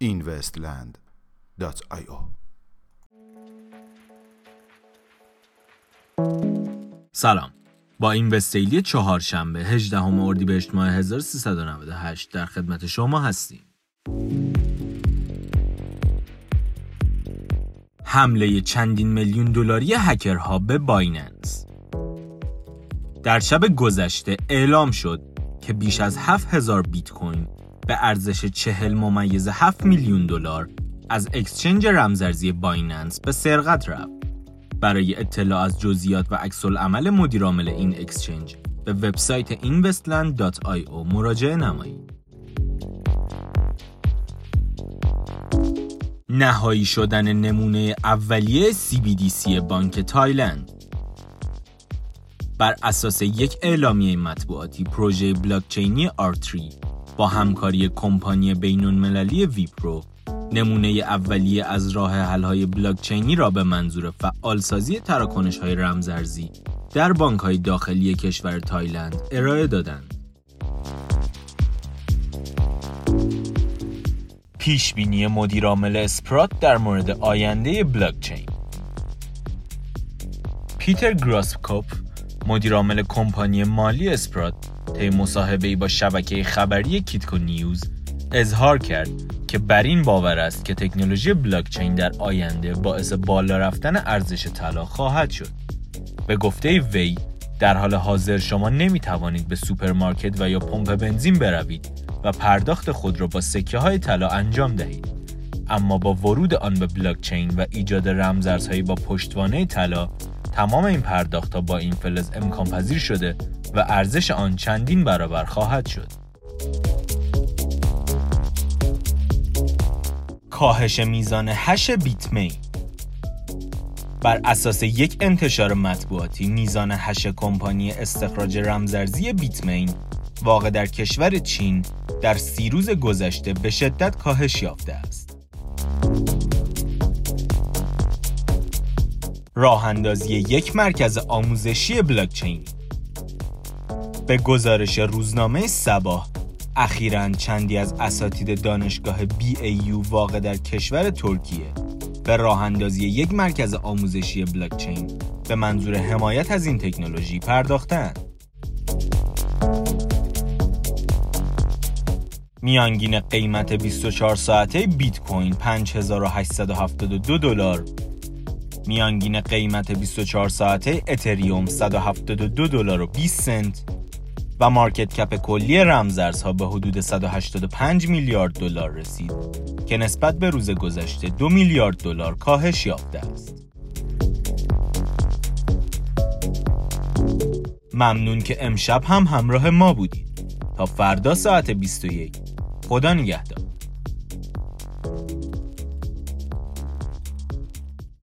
Investland.io سلام. با این ویدیو چهارشنبه 18 اردیبهشت ماه 1398 در خدمت شما هستیم. حمله چندین میلیون دلاری هکرها به بایننس. در شب گذشته اعلام شد که بیش از 7000 بیت کوین به ارزش 40.7 میلیون دلار از اکسچنج رمزارزی بایننس به سرقت رفت. برای اطلاع از جزئیات و عکس‌العمل مدیرعامل این اکسچنج به وبسایت investland.io مراجعه نمایید. نهایی شدن نمونه اولیه CBDC بانک تایلند. بر اساس یک اعلامیه مطبوعاتی، پروژه بلاکچینی R3 با همکاری کمپانی بین‌المللی ویپرو نمونه اولیه از راه حل‌های بلاکچینی را به منظور فعالسازی تراکنش‌های رمزارزی در بانک‌های داخلی کشور تایلند ارائه دادند. پیشبینی مدیرعامل اسپرات در مورد آینده بلاکچین. پیتر گراسکوپ، مدیرعامل کمپانی مالی اسپرات، طی مصاحبه‌ای با شبکه خبری CryptoNews اظهار کرد که بر این باور است که تکنولوژی بلاکچین در آینده باعث بالا رفتن ارزش طلا خواهد شد. به گفته وی، در حال حاضر شما نمی‌توانید به سوپرمارکت و یا پمپ بنزین بروید و پرداخت خود را با سکه‌های طلا انجام دهید، اما با ورود آن به بلاکچین و ایجاد رمزارزهایی با پشتوانه طلا، تمام این پرداخت‌ها با این فلز امکان پذیر شده و ارزش آن چندین برابر خواهد شد. کاهش میزان هش بیت‌می. بر اساس یک انتشار مطبوعاتی، میزان هش کمپانی استخراج رمزارزی بیت‌مین واقع در کشور چین در 30 روز گذشته به شدت کاهش یافته است. راه اندازی یک مرکز آموزشی بلاکچین. به گزارش روزنامه صباح، اخیراً چندی از اساتید دانشگاه BAU واقع در کشور ترکیه به راه اندازی یک مرکز آموزشی بلاکچین به منظور حمایت از این تکنولوژی پرداختند. میانگین قیمت 24 ساعته بیت کوین $5872، میانگین قیمت 24 ساعته اتریوم $172.20 و مارکت کپ کلی رمزارزها به حدود $185 میلیارد رسید که نسبت به روز گذشته $2 میلیارد کاهش یافته است. ممنون که امشب هم همراه ما بودید. تا فردا ساعت 21. خدا نگهدار.